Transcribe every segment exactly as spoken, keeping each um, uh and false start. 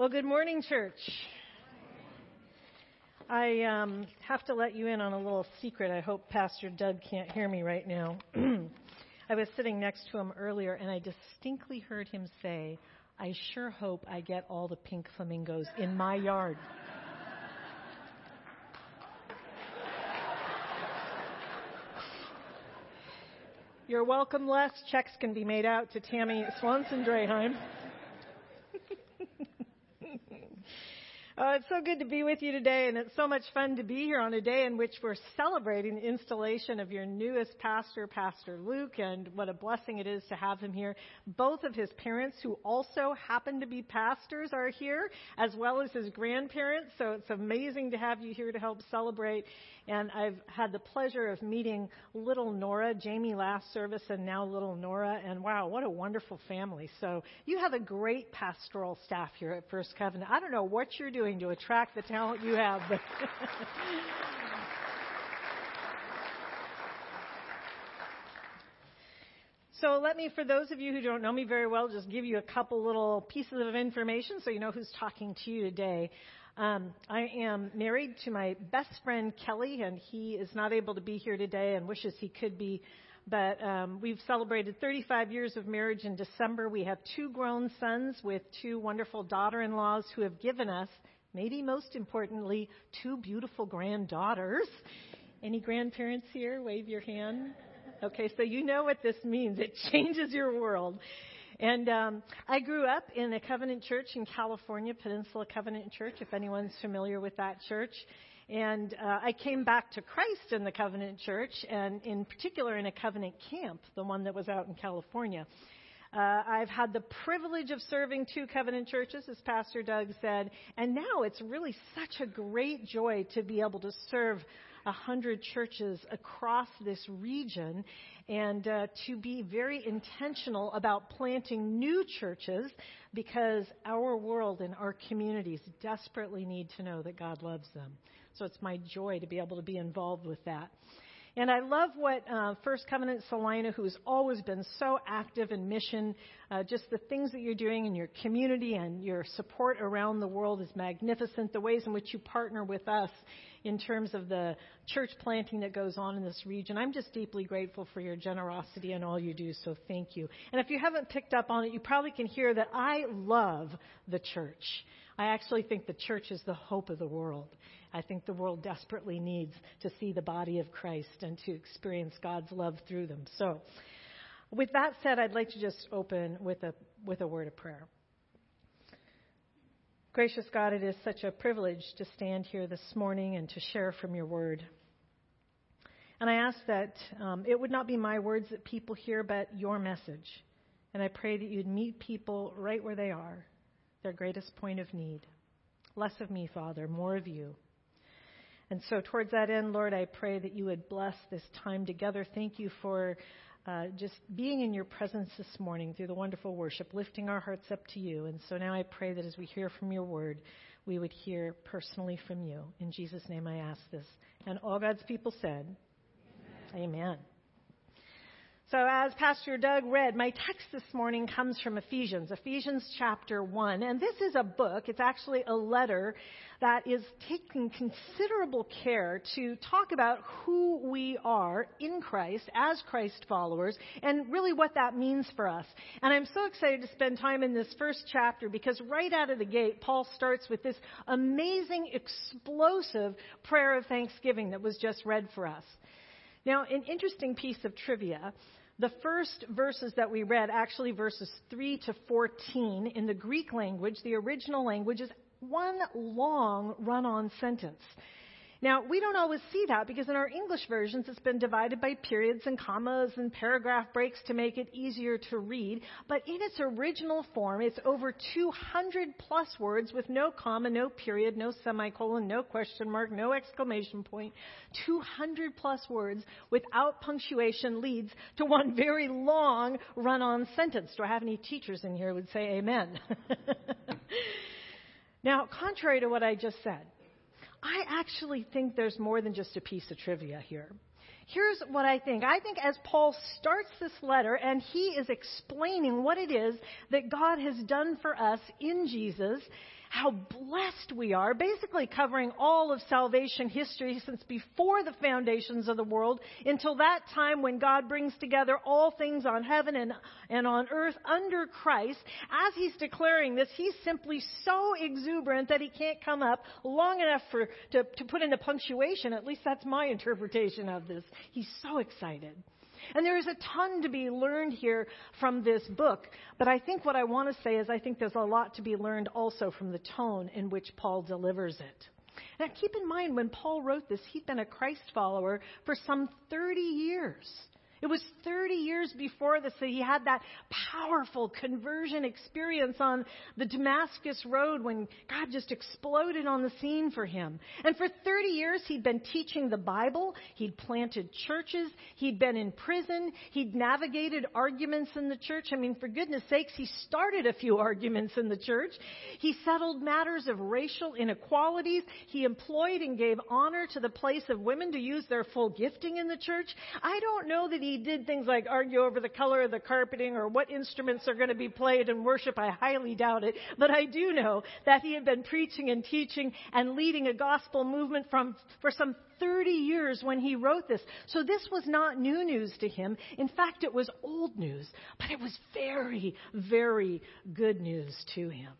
Well, good morning, church. I um, have to let you in on a little secret. I hope Pastor Doug can't hear me right now. I was sitting next to him earlier, and I distinctly heard him say, I sure hope I get all the pink flamingos in my yard. Your welcome less checks can be made out to Tammy Swanson-Draheim. Uh, it's so good to be with you today, and it's so much fun to be here on a day in which we're celebrating the installation of your newest pastor, Pastor Luke, and what a blessing it is to have him here. Both of his parents, who also happen to be pastors, are here, as well as his grandparents, so it's amazing to have you here to help celebrate. And I've had the pleasure of meeting little Nora, Jamie last service, and now little Nora, and wow, what a wonderful family. So you have a great pastoral staff here at First Covenant. I don't know what you're doing to attract the talent you have. But so let me, for those of you who don't know me very well, just give you a couple little pieces of information so you know who's talking to you today. Um, I am married to my best friend, Kelly, and he is not able to be here today and wishes he could be. But um, we've celebrated thirty-five years of marriage in December. We have two grown sons with two wonderful daughter-in-laws who have given us, maybe most importantly, two beautiful granddaughters. Any grandparents here? Wave your hand. Okay, so you know what this means. It changes your world. And um, I grew up in a covenant church in California, Peninsula Covenant Church, if anyone's familiar with that church. And uh, I came back to Christ in the covenant church, and in particular in a covenant camp, the one that was out in California. Uh, I've had the privilege of serving two covenant churches, as Pastor Doug said, and now it's really such a great joy to be able to serve a hundred churches across this region, and uh, to be very intentional about planting new churches, because our world and our communities desperately need to know that God loves them. So it's my joy to be able to be involved with that. And I love what uh, First Covenant Salina, who has always been so active in mission, uh, just the things that you're doing in your community and your support around the world is magnificent. The ways in which you partner with us in terms of the church planting that goes on in this region. I'm just deeply grateful for your generosity and all you do, so thank you. And if you haven't picked up on it, you probably can hear that I love the church. I actually think the church is the hope of the world. I think the world desperately needs to see the body of Christ and to experience God's love through them. So with that said, I'd like to just open with a with a word of prayer. Gracious God, it is such a privilege to stand here this morning and to share from your word. And I ask that um, it would not be my words that people hear, but your message. And I pray that you'd meet people right where they are, their greatest point of need. Less of me, Father, more of you. And so towards that end, Lord, I pray that you would bless this time together. Thank you for uh, just being in your presence this morning through the wonderful worship, lifting our hearts up to you. And so now I pray that as we hear from your word, we would hear personally from you. In Jesus' name I ask this. And all God's people said, amen. Amen. So as Pastor Doug read, my text this morning comes from Ephesians, Ephesians chapter one. And this is a book, it's actually a letter that is taking considerable care to talk about who we are in Christ as Christ followers and really what that means for us. And I'm so excited to spend time in this first chapter because right out of the gate, Paul starts with this amazing, explosive prayer of thanksgiving that was just read for us. Now, an interesting piece of trivia. The first verses that we read, actually verses three to fourteen, in the Greek language, the original language, is one long run-on sentence. Now, we don't always see that because in our English versions, it's been divided by periods and commas and paragraph breaks to make it easier to read. But in its original form, it's over two hundred plus words with no comma, no period, no semicolon, no question mark, no exclamation point. two hundred plus words without punctuation leads to one very long run-on sentence. Do I have any teachers in here who would say amen? Now, contrary to what I just said, I actually think there's more than just a piece of trivia here. Here's what I think. I think as Paul starts this letter and he is explaining what it is that God has done for us in Jesus, how blessed we are, basically covering all of salvation history since before the foundations of the world until that time when God brings together all things on heaven and, and on earth under Christ. As he's declaring this, he's simply so exuberant that he can't come up long enough for to, to put in a punctuation. At least that's my interpretation of this. He's so excited. And there is a ton to be learned here from this book. But I think what I want to say is I think there's a lot to be learned also from the tone in which Paul delivers it. Now, keep in mind, when Paul wrote this, he'd been a Christ follower for some thirty years. It was thirty years before this that he had that powerful conversion experience on the Damascus Road when God just exploded on the scene for him. And for thirty years, he'd been teaching the Bible. He'd planted churches. He'd been in prison. He'd navigated arguments in the church. I mean, for goodness sakes, he started a few arguments in the church. He settled matters of racial inequalities. He employed and gave honor to the place of women to use their full gifting in the church. I don't know that he He did things like argue over the color of the carpeting or what instruments are going to be played in worship. I highly doubt it. But I do know that he had been preaching and teaching and leading a gospel movement from for some thirty years when he wrote this. So this was not new news to him. In fact, it was old news. But it was very, very good news to him.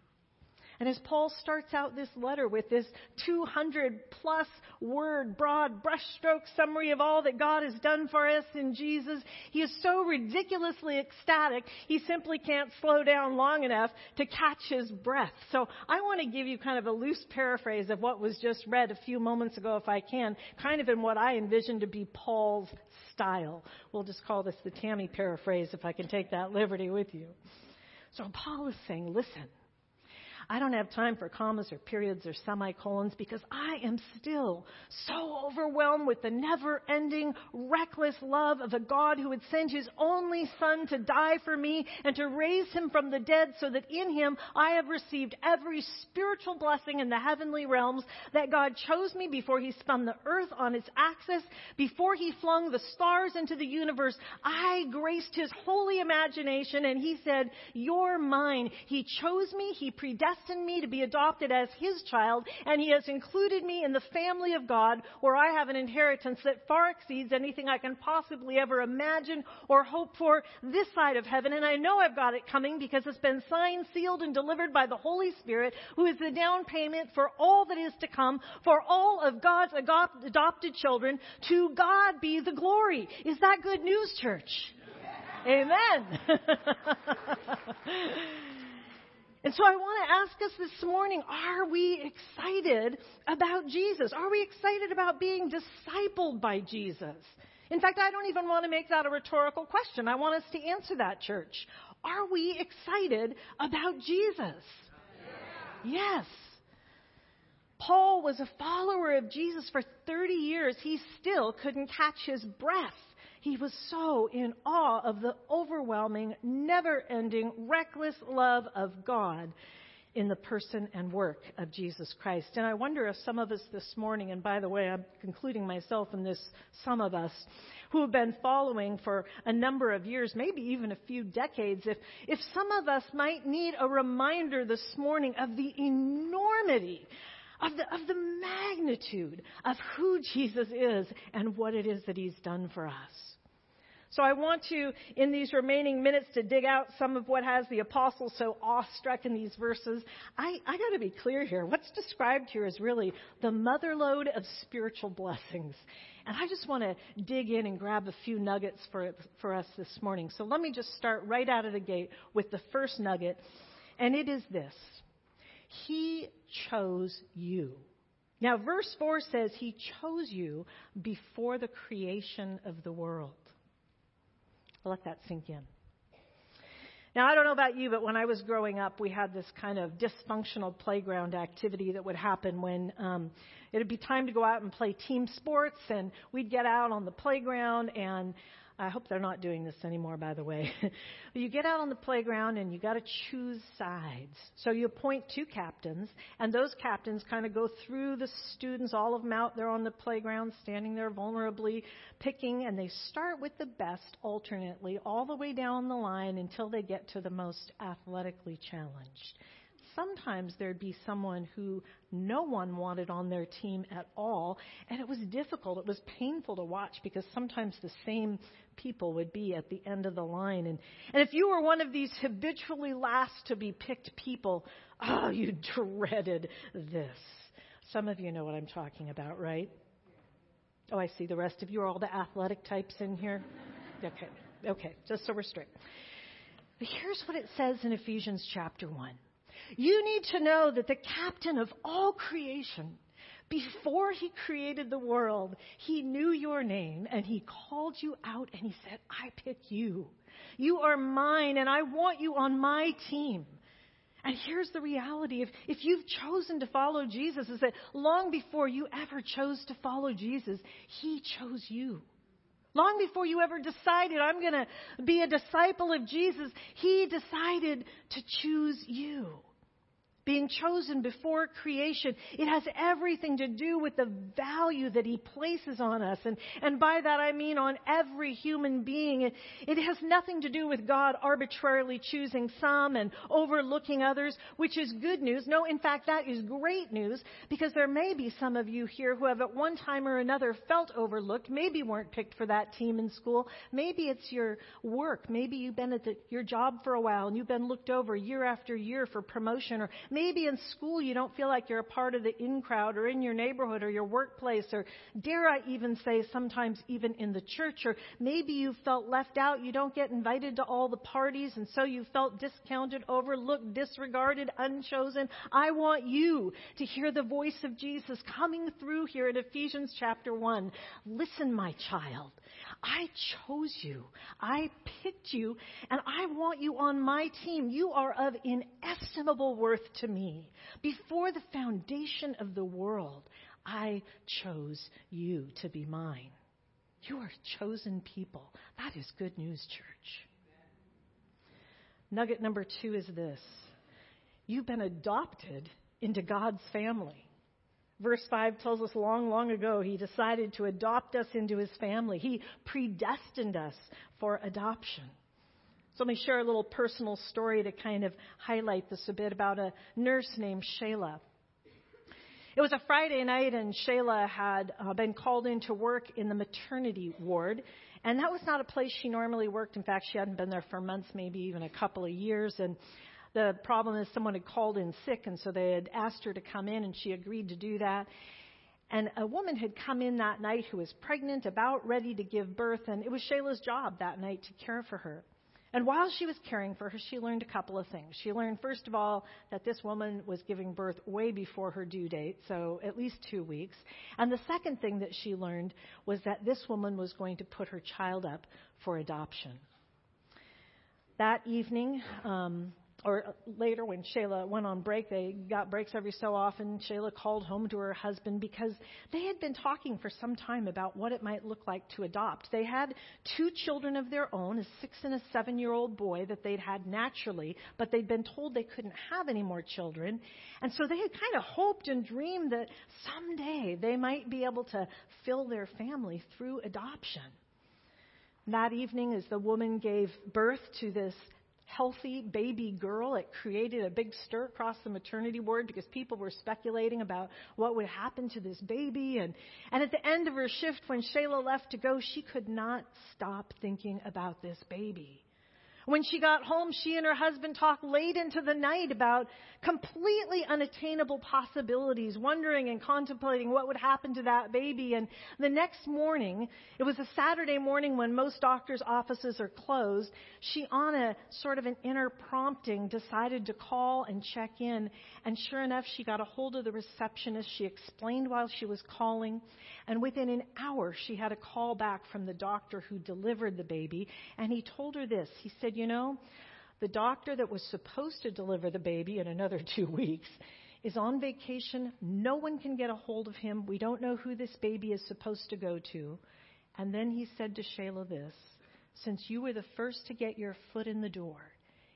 And as Paul starts out this letter with this two hundred plus word broad brushstroke summary of all that God has done for us in Jesus, he is so ridiculously ecstatic, he simply can't slow down long enough to catch his breath. So I want to give you kind of a loose paraphrase of what was just read a few moments ago, if I can, kind of in what I envision to be Paul's style. We'll just call this the Tammy paraphrase, if I can take that liberty with you. So Paul is saying, listen, I don't have time for commas or periods or semicolons because I am still so overwhelmed with the never-ending, reckless love of a God who would send his only son to die for me and to raise him from the dead so that in him I have received every spiritual blessing in the heavenly realms, that God chose me before he spun the earth on its axis, before he flung the stars into the universe. I graced his holy imagination and he said, "You're mine." He chose me, he predestined me to be adopted as his child, and he has included me in the family of God where I have an inheritance that far exceeds anything I can possibly ever imagine or hope for this side of heaven. And I know I've got it coming because it's been signed, sealed, and delivered by the Holy Spirit, who is the down payment for all that is to come, for all of God's adopted children. To God be the glory. Is that good news, church? Yeah. Amen. And so I want to ask us this morning, are we excited about Jesus? Are we excited about being discipled by Jesus? In fact, I don't even want to make that a rhetorical question. I want us to answer that, church. Are we excited about Jesus? Yeah. Yes. Paul was a follower of Jesus for thirty years. He still couldn't catch his breath. He was so in awe of the overwhelming, never-ending, reckless love of God in the person and work of Jesus Christ. And I wonder if some of us this morning, and by the way, I'm including myself in this, some of us, who have been following for a number of years, maybe even a few decades, if, if some of us might need a reminder this morning of the enormity Of the, of the magnitude of who Jesus is and what it is that he's done for us. So I want to, in these remaining minutes, to dig out some of what has the apostle so awestruck in these verses. I, I got to be clear here. What's described here is really the motherlode of spiritual blessings. And I just want to dig in and grab a few nuggets for, for us this morning. So let me just start right out of the gate with the first nugget, and it is this. He chose you. Now, verse four says he chose you before the creation of the world. I'll let that sink in. Now, I don't know about you, but when I was growing up, we had this kind of dysfunctional playground activity that would happen when um, it would be time to go out and play team sports, and we'd get out on the playground, and I hope they're not doing this anymore, by the way. You get out on the playground and you got to choose sides. So you appoint two captains, and those captains kind of go through the students, all of them out there on the playground, standing there vulnerably, picking, and they start with the best alternately all the way down the line until they get to the most athletically challenged. sometimes there'd be someone who no one wanted on their team at all, and it was difficult. It was painful to watch because sometimes the same people would be at the end of the line. And, and if you were one of these habitually last to be picked people, oh, you dreaded this. Some of you know what I'm talking about, right? Oh, I see the rest of you are all the athletic types in here. Okay, okay, just so we're straight. But here's what it says in Ephesians chapter one. You need to know that the captain of all creation, before he created the world, he knew your name and he called you out and he said, I pick you. You are mine and I want you on my team. And here's the reality. If, if you've chosen to follow Jesus, is that long before you ever chose to follow Jesus, he chose you. Long before you ever decided, I'm going to be a disciple of Jesus, he decided to choose you. Being chosen before creation, it has everything to do with the value that he places on us. And, and by that I mean on every human being. It, it has nothing to do with God arbitrarily choosing some and overlooking others, which is good news. No, in fact, that is great news, because there may be some of you here who have at one time or another felt overlooked, maybe weren't picked for that team in school. Maybe it's your work. Maybe you've been at the, your job for a while and you've been looked over year after year for promotion, or maybe in school you don't feel like you're a part of the in crowd, or in your neighborhood or your workplace, or dare I even say sometimes even in the church. Or maybe you felt left out. You don't get invited to all the parties, and so you felt discounted, overlooked, disregarded, unchosen. I want you to hear the voice of Jesus coming through here in Ephesians chapter one. Listen, my child, I chose you. I picked you, and I want you on my team. You are of inestimable worth to me. Before the foundation of the world, I chose you to be mine. You are chosen people. That is good news, church. Nugget number two is this. You've been adopted into God's family. Verse five tells us long, long ago, he decided to adopt us into his family. He predestined us for adoption. So let me share a little personal story to kind of highlight this a bit about a nurse named Shayla. It was a Friday night, and Shayla had uh, been called into work in the maternity ward. And that was not a place she normally worked. In fact, she hadn't been there for months, maybe even a couple of years. And the problem is someone had called in sick, and so they had asked her to come in, and she agreed to do that. And a woman had come in that night who was pregnant, about ready to give birth, and it was Shayla's job that night to care for her. And while she was caring for her, she learned a couple of things. She learned, first of all, that this woman was giving birth way before her due date, so at least two weeks. And the second thing that she learned was that this woman was going to put her child up for adoption. That evening... Um, Or later when Shayla went on break, they got breaks every so often. Shayla called home to her husband because they had been talking for some time about what it might look like to adopt. They had two children of their own, a six and a seven-year-old boy that they'd had naturally, but they'd been told they couldn't have any more children. And so they had kind of hoped and dreamed that someday they might be able to fill their family through adoption. And that evening, as the woman gave birth to this healthy baby girl, it created a big stir across the maternity ward because people were speculating about what would happen to this baby. And, and at the end of her shift, when Shayla left to go, she could not stop thinking about this baby. When she got home, she and her husband talked late into the night about completely unattainable possibilities, wondering and contemplating what would happen to that baby. And the next morning, it was a Saturday morning when most doctors' offices are closed, she, on a sort of an inner prompting, decided to call and check in. And sure enough, she got a hold of the receptionist. She explained why she was calling. And within an hour, she had a call back from the doctor who delivered the baby. And he told her this. He said, you know, the doctor that was supposed to deliver the baby in another two weeks is on vacation. No one can get a hold of him. We don't know who this baby is supposed to go to. And then he said to Shayla this, since you were the first to get your foot in the door,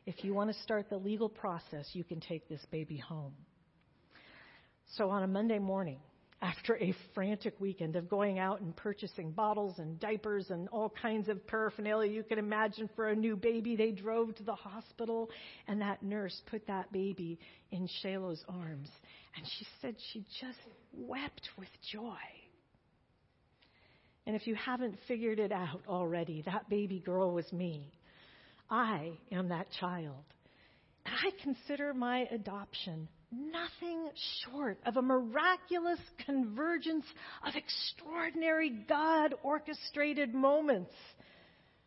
if you want to start the legal process, you can take this baby home. So on a Monday morning, after a frantic weekend of going out and purchasing bottles and diapers and all kinds of paraphernalia you can imagine for a new baby, they drove to the hospital, and that nurse put that baby in Shayla's arms. And she said she just wept with joy. And if you haven't figured it out already, that baby girl was me. I am that child. And I consider my adoption nothing short of a miraculous convergence of extraordinary God-orchestrated moments.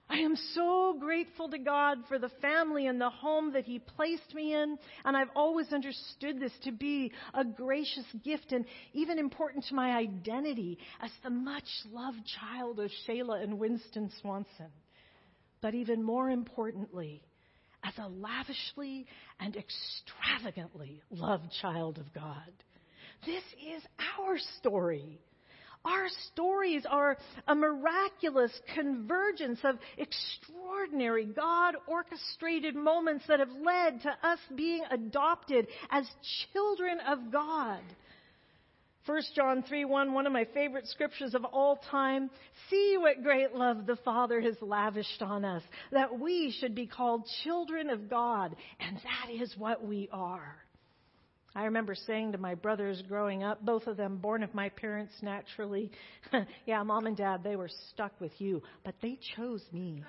I am so grateful to God for the family and the home that He placed me in, and I've always understood this to be a gracious gift and even important to my identity as the much-loved child of Shayla and Winston Swanson. But even more importantly, as a lavishly and extravagantly loved child of God. This is our story. Our stories are a miraculous convergence of extraordinary God-orchestrated moments that have led to us being adopted as children of God. First John three one, one of my favorite scriptures of all time. See what great love the Father has lavished on us, that we should be called children of God, and that is what we are. I remember saying to my brothers growing up, both of them born of my parents naturally, yeah, Mom and Dad, they were stuck with you, but they chose me.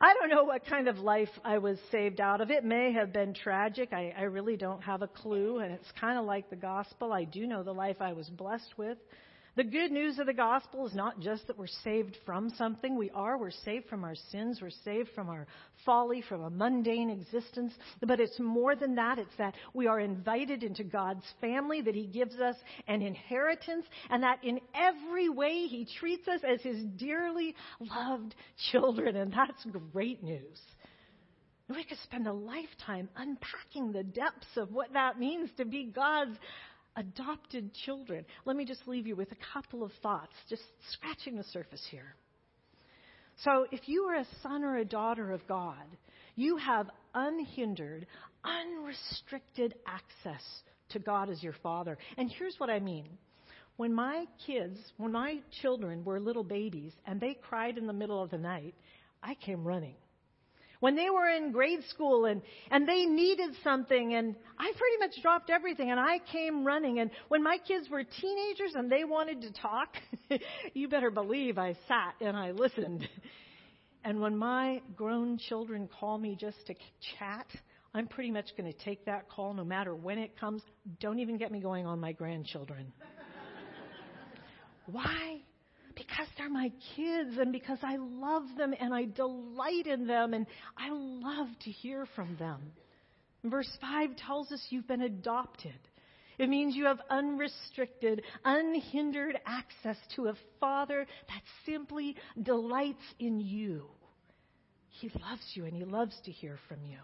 I don't know what kind of life I was saved out of. It may have been tragic. I, I really don't have a clue, and it's kind of like the gospel. I do know the life I was blessed with. The good news of the gospel is not just that we're saved from something. We are. We're saved from our sins. We're saved from our folly, from a mundane existence. But it's more than that. It's that we are invited into God's family, that He gives us an inheritance, and that in every way He treats us as His dearly loved children. And that's great news. We could spend a lifetime unpacking the depths of what that means to be God's adopted children. Let me just leave you with a couple of thoughts, just scratching the surface here. So if you are a son or a daughter of God, you have unhindered, unrestricted access to God as your Father. And here's what I mean. When my kids, when my children were little babies and they cried in the middle of the night, I came running. When they were in grade school and, and they needed something, and I pretty much dropped everything, and I came running. And when my kids were teenagers and they wanted to talk, you better believe I sat and I listened. And when my grown children call me just to chat, I'm pretty much going to take that call no matter when it comes. Don't even get me going on my grandchildren. Why? Because they're my kids, and because I love them and I delight in them and I love to hear from them. Verse five tells us you've been adopted. It means you have unrestricted, unhindered access to a Father that simply delights in you. He loves you and He loves to hear from you.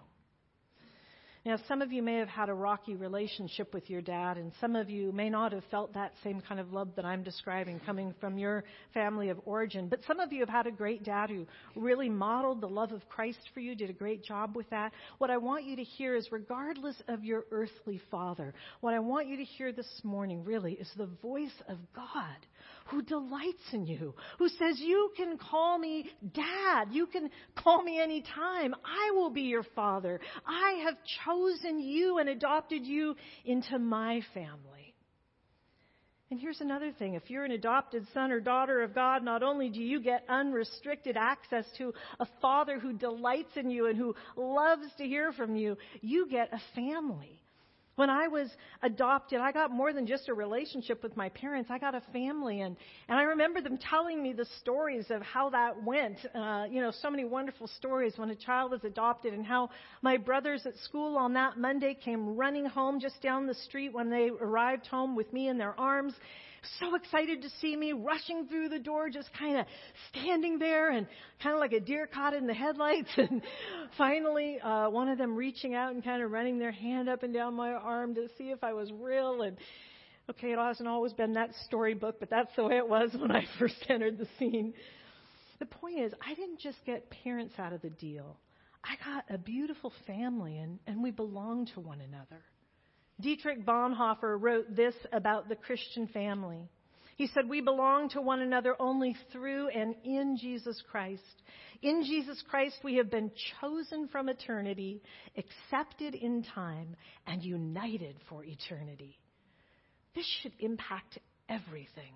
Now, some of you may have had a rocky relationship with your dad, and some of you may not have felt that same kind of love that I'm describing coming from your family of origin. But some of you have had a great dad who really modeled the love of Christ for you, did a great job with that. What I want you to hear is, regardless of your earthly father, what I want you to hear this morning really is the voice of God who delights in you, who says, you can call me Dad. You can call me anytime. I will be your Father. I have chosen chosen you and adopted you into my family. And here's another thing. If you're an adopted son or daughter of God, not only do you get unrestricted access to a Father who delights in you and who loves to hear from you, you get a family. When I was adopted, I got more than just a relationship with my parents. I got a family, and, and I remember them telling me the stories of how that went. Uh, you know, so many wonderful stories when a child is adopted, and how my brothers at school on that Monday came running home just down the street when they arrived home with me in their arms, so excited to see me, rushing through the door, just kind of standing there and kind of like a deer caught in the headlights. And finally, uh, one of them reaching out and kind of running their hand up and down my arm to see if I was real. And okay, it hasn't always been that storybook, but that's the way it was when I first entered the scene. The point is, I didn't just get parents out of the deal. I got a beautiful family, and, and we belong to one another. Dietrich Bonhoeffer wrote this about the Christian family. He said, we belong to one another only through and in Jesus Christ. In Jesus Christ, we have been chosen from eternity, accepted in time, and united for eternity. This should impact everything.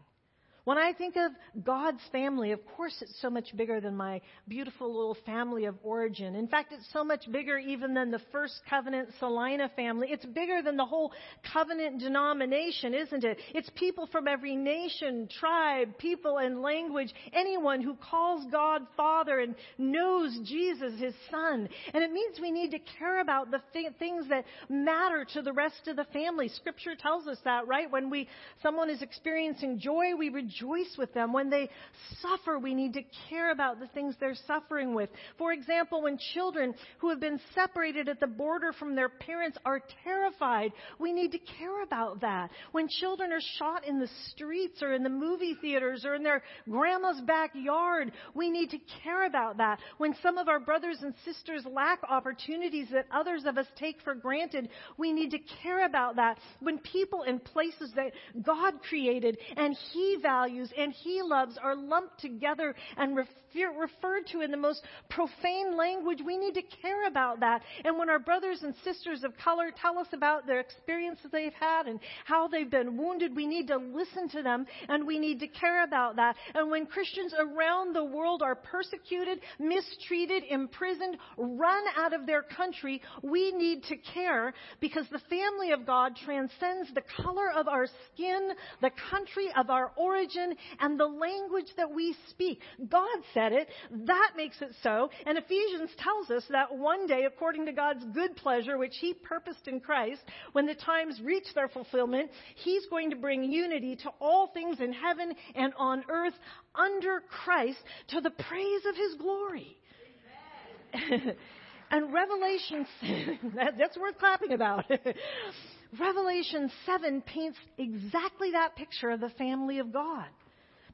When I think of God's family, of course, it's so much bigger than my beautiful little family of origin. In fact, it's so much bigger even than the First Covenant Salina family. It's bigger than the whole covenant denomination, isn't it? It's people from every nation, tribe, people, and language. Anyone who calls God Father and knows Jesus, His Son. And it means we need to care about the th- things that matter to the rest of the family. Scripture tells us that, right? When we someone is experiencing joy, we rejoice. Rejoice with them. When they suffer, we need to care about the things they're suffering with. For example, when children who have been separated at the border from their parents are terrified, we need to care about that. When children are shot in the streets or in the movie theaters or in their grandma's backyard, we need to care about that. When some of our brothers and sisters lack opportunities that others of us take for granted, we need to care about that. When people in places that God created and He values Values and He loves are lumped together and refer, referred to in the most profane language, we need to care about that. And when our brothers and sisters of color tell us about their experiences they've had and how they've been wounded, we need to listen to them and we need to care about that. And when Christians around the world are persecuted, mistreated, imprisoned, run out of their country, we need to care, because the family of God transcends the color of our skin, the country of our origin, and the language that we speak. God said it. That makes it so. And Ephesians tells us that one day, according to God's good pleasure, which He purposed in Christ, when the times reach their fulfillment, He's going to bring unity to all things in heaven and on earth under Christ, to the praise of His glory. And Revelation, that's worth clapping about. Revelation seven paints exactly that picture of the family of God.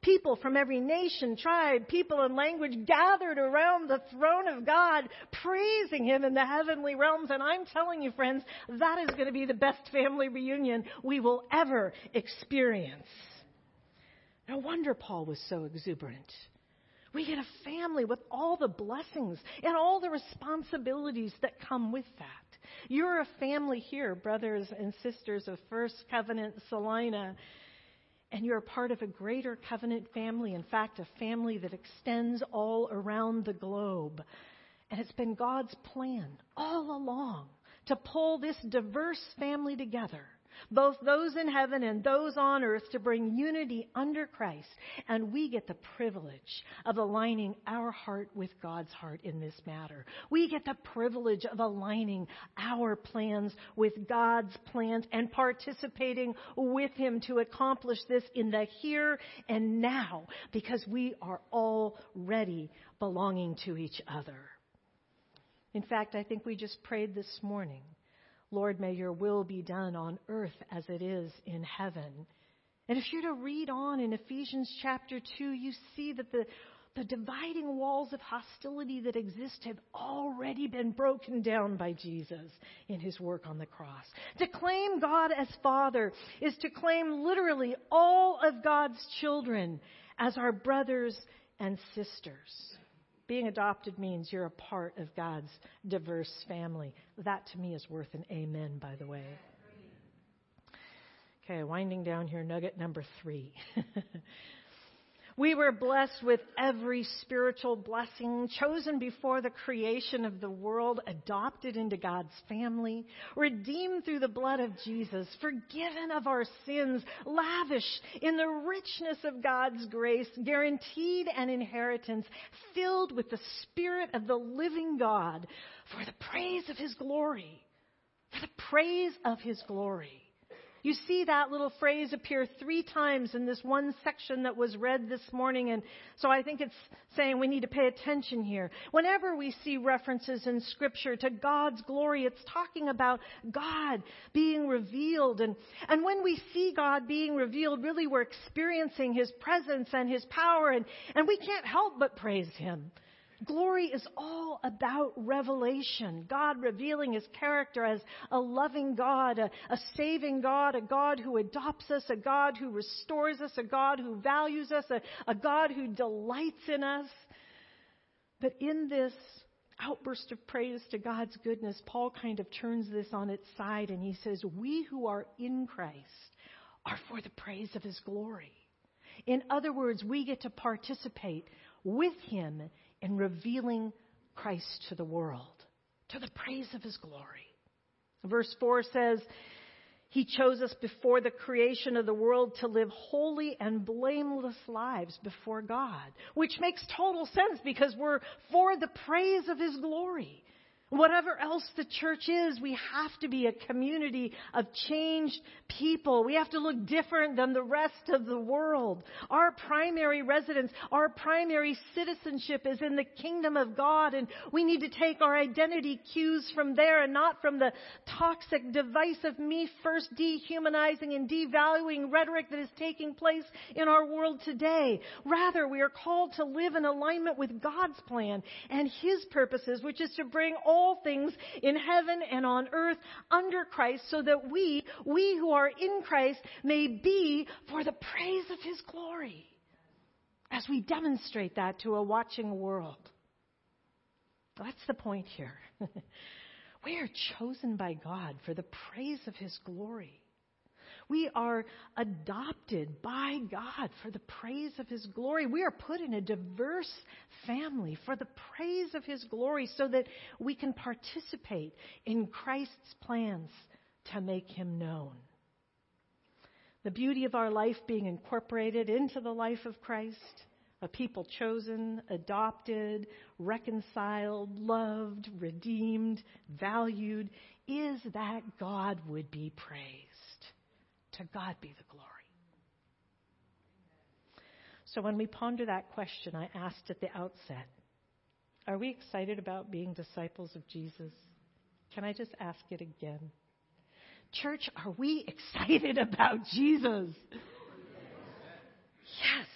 People from every nation, tribe, people, and language gathered around the throne of God, praising Him in the heavenly realms. And I'm telling you, friends, that is going to be the best family reunion we will ever experience. No wonder Paul was so exuberant. We get a family with all the blessings and all the responsibilities that come with that. You're a family here, brothers and sisters of First Covenant Salina, and you're a part of a greater covenant family, in fact, a family that extends all around the globe. And it's been God's plan all along to pull this diverse family together, both those in heaven and those on earth, to bring unity under Christ. And we get the privilege of aligning our heart with God's heart in this matter. We get the privilege of aligning our plans with God's plans and participating with Him to accomplish this in the here and now, because we are already belonging to each other. In fact, I think we just prayed this morning, Lord, may your will be done on earth as it is in heaven. And if you're to read on in Ephesians chapter two, you see that the, the dividing walls of hostility that exist have already been broken down by Jesus in His work on the cross. To claim God as Father is to claim literally all of God's children as our brothers and sisters. Being adopted means you're a part of God's diverse family. That to me is worth an amen, by the way. Okay, winding down here, nugget number three. We were blessed with every spiritual blessing, chosen before the creation of the world, adopted into God's family, redeemed through the blood of Jesus, forgiven of our sins, lavished in the richness of God's grace, guaranteed an inheritance, filled with the Spirit of the living God for the praise of His glory, for the praise of His glory. You see that little phrase appear three times in this one section that was read this morning, and so I think it's saying we need to pay attention here. Whenever we see references in Scripture to God's glory, it's talking about God being revealed. And, and when we see God being revealed, really we're experiencing His presence and His power, and, and we can't help but praise Him. Glory is all about revelation. God revealing his character as a loving God, a, a saving God, a God who adopts us, a God who restores us, a God who values us, a, a God who delights in us. But in this outburst of praise to God's goodness, Paul kind of turns this on its side and he says, we who are in Christ are for the praise of his glory. In other words, we get to participate with him and revealing Christ to the world, to the praise of his glory. Verse four says, he chose us before the creation of the world to live holy and blameless lives before God, which makes total sense because we're for the praise of his glory. Whatever else the church is, we have to be a community of changed people. We have to look different than the rest of the world. Our primary residence, our primary citizenship is in the kingdom of God, and we need to take our identity cues from there and not from the toxic, divisive, me first, dehumanizing and devaluing rhetoric that is taking place in our world today. Rather, we are called to live in alignment with God's plan and his purposes, which is to bring all all things in heaven and on earth under Christ, so that we, we who are in Christ, may be for the praise of his glory as we demonstrate that to a watching world. That's the point here. We are chosen by God for the praise of his glory. We are adopted by God for the praise of his glory. We are put in a diverse family for the praise of his glory so that we can participate in Christ's plans to make him known. The beauty of our life being incorporated into the life of Christ, a people chosen, adopted, reconciled, loved, redeemed, valued, is that God would be praised. To God be the glory. So when we ponder that question I asked at the outset, are we excited about being disciples of Jesus? Can I just ask it again? Church, are we excited about Jesus? Yes.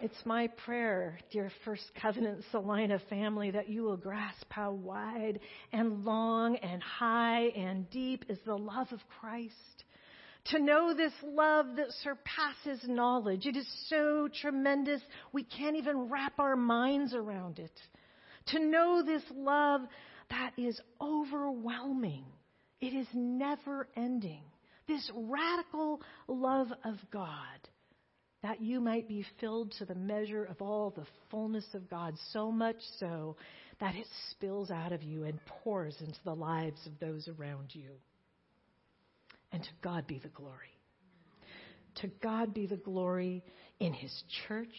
It's my prayer, dear First Covenant Salina family, that you will grasp how wide and long and high and deep is the love of Christ. To know this love that surpasses knowledge. It is so tremendous, we can't even wrap our minds around it. To know this love that is overwhelming. It is never ending. This radical love of God, that you might be filled to the measure of all the fullness of God, so much so that it spills out of you and pours into the lives of those around you. And to God be the glory. To God be the glory in his church.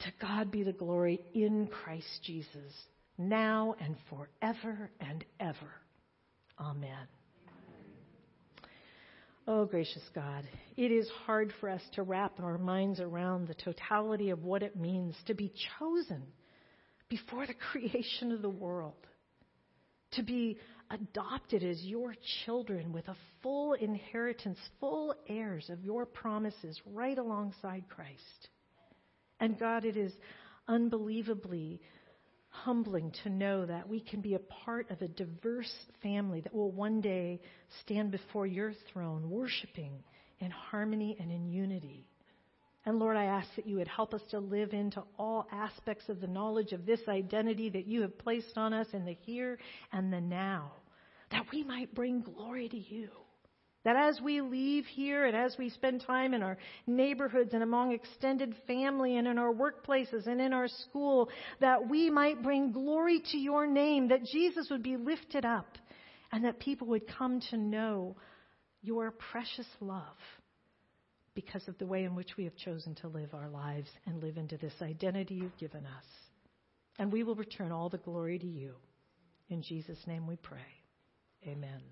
To God be the glory in Christ Jesus, now and forever and ever. Amen. Oh, gracious God, it is hard for us to wrap our minds around the totality of what it means to be chosen before the creation of the world, to be adopted as your children with a full inheritance, full heirs of your promises right alongside Christ. And God, it is unbelievably humbling to know that we can be a part of a diverse family that will one day stand before your throne, worshiping in harmony and in unity. And Lord, I ask that you would help us to live into all aspects of the knowledge of this identity that you have placed on us in the here and the now, that we might bring glory to you. That as we leave here and as we spend time in our neighborhoods and among extended family and in our workplaces and in our school, that we might bring glory to your name, that Jesus would be lifted up and that people would come to know your precious love because of the way in which we have chosen to live our lives and live into this identity you've given us. And we will return all the glory to you. In Jesus' name we pray. Amen.